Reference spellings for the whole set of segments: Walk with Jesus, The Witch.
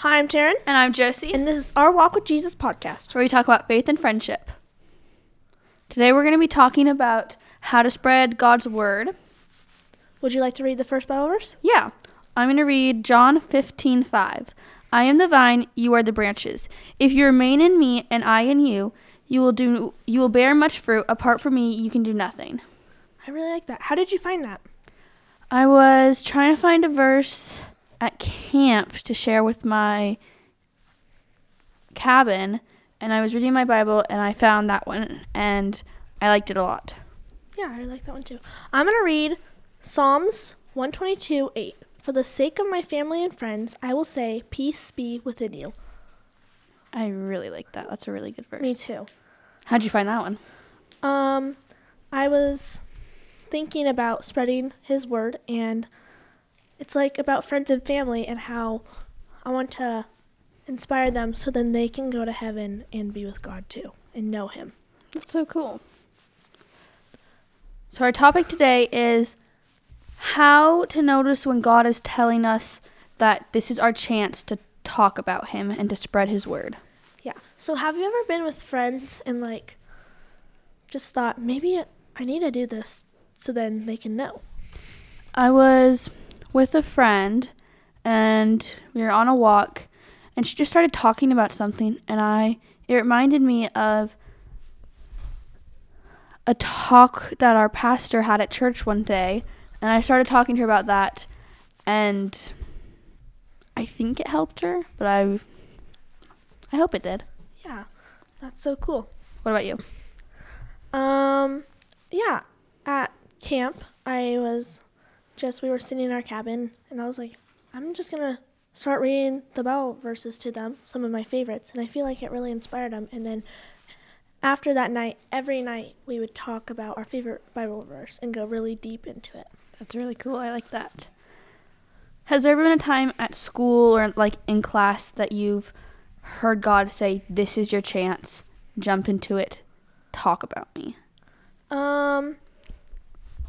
Hi, I'm Taryn. And I'm Josie. And this is our Walk with Jesus podcast, where we talk about faith and friendship. Today we're going to be talking about how to spread God's word. Would you like to read the first Bible verse? Yeah. I'm going to read John 15:5. I am the vine, you are the branches. If you remain in me and I in you, you will bear much fruit. Apart from me, you can do nothing. I really like that. How did you find that? I was trying to find a verse at camp to share with my cabin, and I was reading my Bible and I found that one, and I liked it a lot. Yeah, I like that one too. I'm going to read Psalms 122:8. For the sake of my family and friends, I will say, peace be within you. I really like that. That's a really good verse. Me too. How'd you find that one? I was thinking about spreading his word, and it's like about friends and family and how I want to inspire them so then they can go to heaven and be with God too and know him. That's so cool. So our topic today is how to notice when God is telling us that this is our chance to talk about him and to spread his word. Yeah. So have you ever been with friends and like just thought, maybe I need to do this so then they can know? I was with a friend and we were on a walk and she just started talking about something, and it reminded me of a talk that our pastor had at church one day, and I started talking to her about that, and I think it helped her, but I hope it did. Yeah, that's so cool. What about you? Yeah, at camp we were sitting in our cabin, and I was like, I'm just going to start reading the Bible verses to them, some of my favorites, and I feel like it really inspired them. And then after that night, every night, we would talk about our favorite Bible verse and go really deep into it. That's really cool. I like that. Has there ever been a time at school or like in class that you've heard God say, this is your chance, jump into it, talk about me?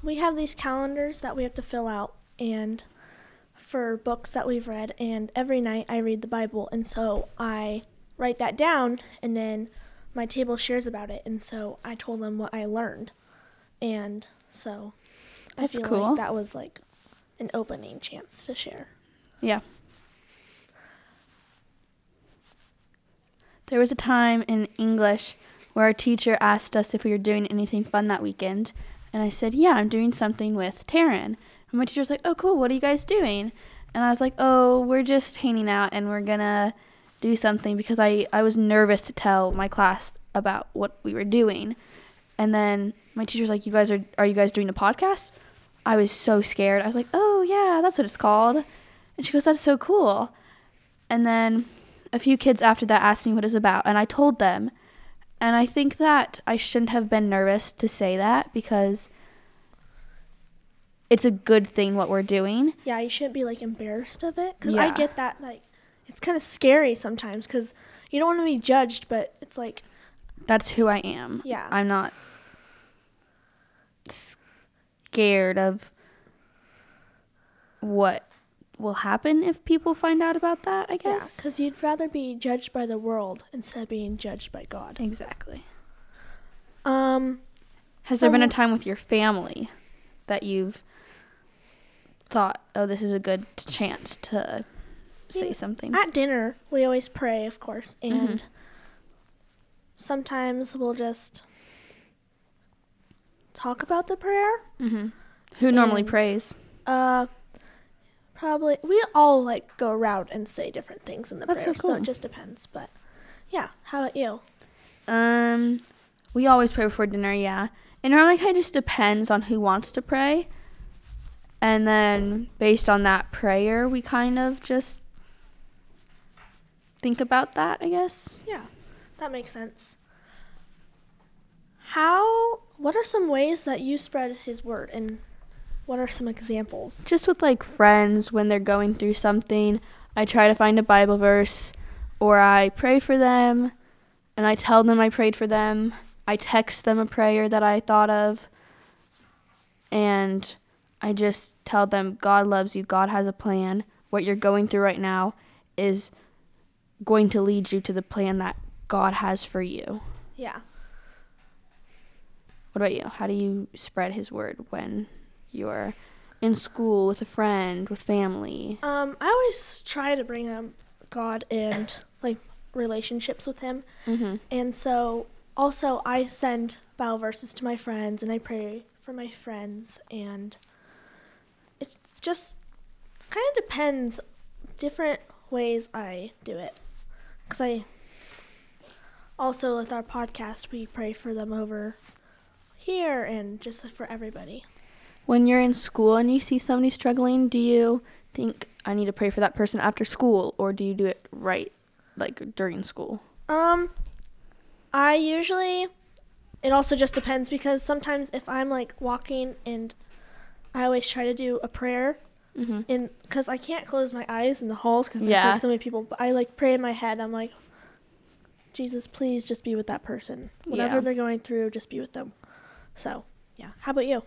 We have these calendars that we have to fill out and for books that we've read, and every night I read the Bible, and so I write that down, and then my table shares about it, and so I told them what I learned, and so that's I feel cool. Like that was like an opening chance to share. Yeah. There was a time in English where our teacher asked us if we were doing anything fun that weekend. And I said, yeah, I'm doing something with Taryn. And my teacher's like, oh, cool, what are you guys doing? And I was like, oh, we're just hanging out and we're going to do something, because I was nervous to tell my class about what we were doing. And then my teacher's like, are you guys doing a podcast? I was so scared. I was like, oh, yeah, that's what it's called. And she goes, that's so cool. And then a few kids after that asked me what it's about, and I told them. And I think that I shouldn't have been nervous to say that, because it's a good thing what we're doing. Yeah, you shouldn't be, like, embarrassed of it. Because I get that, like, it's kind of scary sometimes because you don't want to be judged, but it's like, that's who I am. Yeah. I'm not scared of what will happen if people find out about that, I guess. Yeah, because you'd rather be judged by the world instead of being judged by God. Exactly. Has there been a time with your family that you've thought, oh, this is a good chance to say something? At dinner, we always pray, of course, and sometimes we'll just talk about the prayer. Mm-hmm. Who normally prays? Probably, we all, like, go around and say different things in the prayer, so it just depends. But, yeah, how about you? We always pray before dinner, yeah. And normally it just depends on who wants to pray. And then based on that prayer, we kind of just think about that, I guess. Yeah, that makes sense. What are some ways that you spread his word, and what are some examples? Just with, like, friends when they're going through something, I try to find a Bible verse, or I pray for them, and I tell them I prayed for them. I text them a prayer that I thought of, and I just tell them, God loves you, God has a plan. What you're going through right now is going to lead you to the plan that God has for you. Yeah. What about you? How do you spread his word when you're in school, with a friend, with family? I always try to bring up God and, like, relationships with him. Mm-hmm. And so also I send Bible verses to my friends, and I pray for my friends, and it's just kind of depends different ways I do it, because I also with our podcast we pray for them over here and just for everybody. When you're in school and you see somebody struggling, do you think I need to pray for that person after school, or do you do it right, like, during school? I usually, it also just depends, because sometimes if I'm, like, walking, and I always try to do a prayer, mm-hmm. and because I can't close my eyes in the halls because there's so many people, but I, like, pray in my head. I'm like, Jesus, please just be with that person. Whatever they're going through, just be with them. So, yeah. How about you?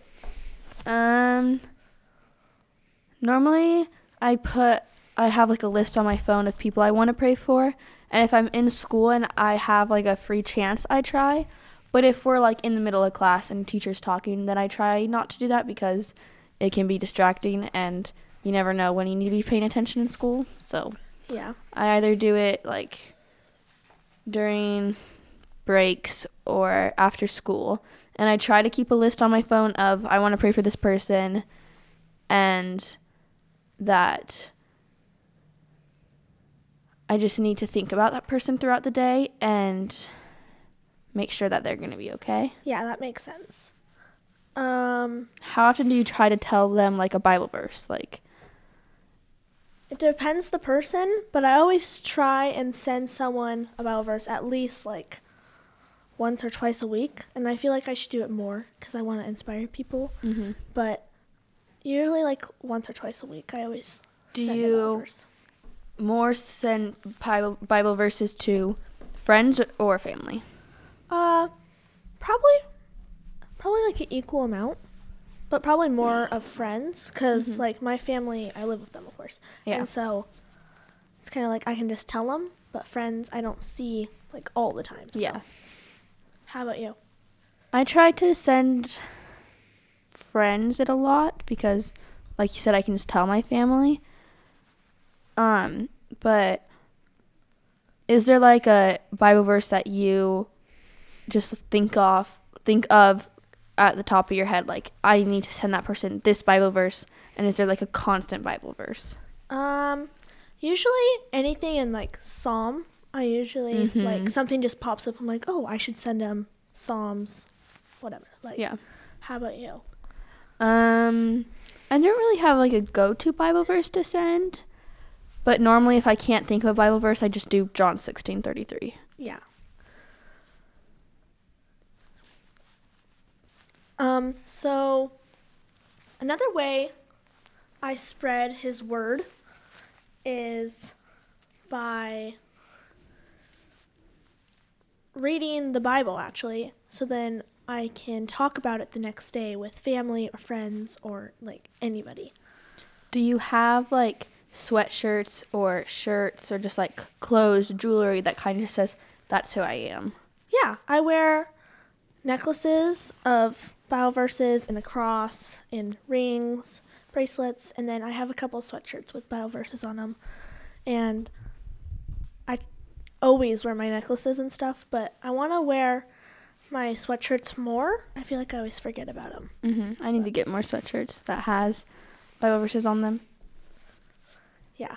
Normally I have, like, a list on my phone of people I want to pray for, and if I'm in school and I have, like, a free chance, I try. But if we're, like, in the middle of class and teacher's talking, then I try not to do that, because it can be distracting and you never know when you need to be paying attention in school. So yeah, I either do it, like, during breaks or after school, and I try to keep a list on my phone of I want to pray for this person, and that I just need to think about that person throughout the day and make sure that they're going to be okay. Yeah, that makes sense. How often do you try to tell them, like, a Bible verse? Like, it depends the person, but I always try and send someone a Bible verse at least, like, once or twice a week. And I feel like I should do it more because I want to inspire people. Mm-hmm. But usually, like, once or twice a week, I always send a Bible verse. Do you more send Bible verses to friends or family? Probably like an equal amount, but probably more of friends, because mm-hmm. like my family, I live with them, of course. Yeah. And so it's kind of like I can just tell them, but friends I don't see, like, all the time. So. Yeah. How about you? I try to send friends it a lot because, like you said, I can just tell my family. But is there, like, a Bible verse that you just think of at the top of your head, like, I need to send that person this Bible verse? And is there, like, a constant Bible verse? Usually anything in, like, Psalm, I usually mm-hmm. like something just pops up. I'm like, oh, I should send them Psalms, whatever. Like, yeah. How about you? I don't really have, like, a go-to Bible verse to send, but normally if I can't think of a Bible verse, I just do John 16:33. Yeah. So another way I spread his word is by reading the Bible, actually. So then I can talk about it the next day with family or friends or, like, anybody. Do you have, like, sweatshirts or shirts or just, like, clothes, jewelry that kind of says, that's who I am? Yeah, I wear necklaces of Bible verses and a cross and rings, bracelets, and then I have a couple sweatshirts with Bible verses on them. And I always wear my necklaces and stuff, but I want to wear my sweatshirts more. I feel like I always forget about them. Mm-hmm. I need to get more sweatshirts that has Bible verses on them. Yeah.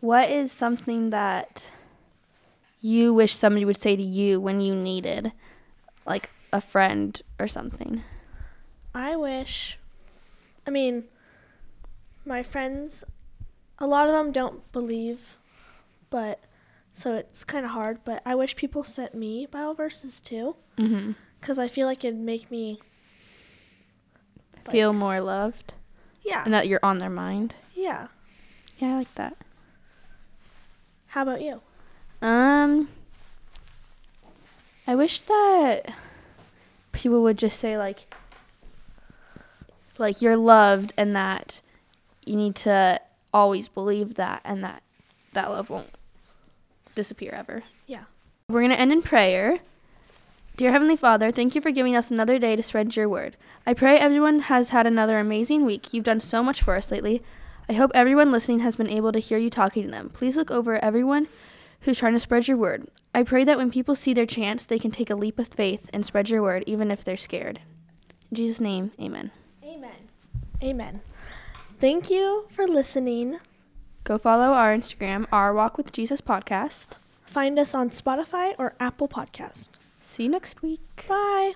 What is something that you wish somebody would say to you when you needed, like, a friend or something? I mean, my friends, a lot of them don't believe, but so it's kind of hard, but I wish people sent me Bible verses too, because mm-hmm. I feel like it'd make me, like, feel more loved. Yeah. And that you're on their mind. Yeah. Yeah, I like that. How about you? I wish that people would just say, like, you're loved and that you need to always believe that and that that love won't disappear ever. Yeah. We're going to end in prayer. Dear Heavenly Father, thank you for giving us another day to spread your word. I pray everyone has had another amazing week. You've done so much for us lately. I hope everyone listening has been able to hear you talking to them. Please look over everyone who's trying to spread your word. I pray that when people see their chance, they can take a leap of faith and spread your word, even if they're scared. In Jesus' name, amen. Amen. Amen. Thank you for listening. Go follow our Instagram, our Walk with Jesus podcast. Find us on Spotify or Apple Podcast. See you next week. Bye.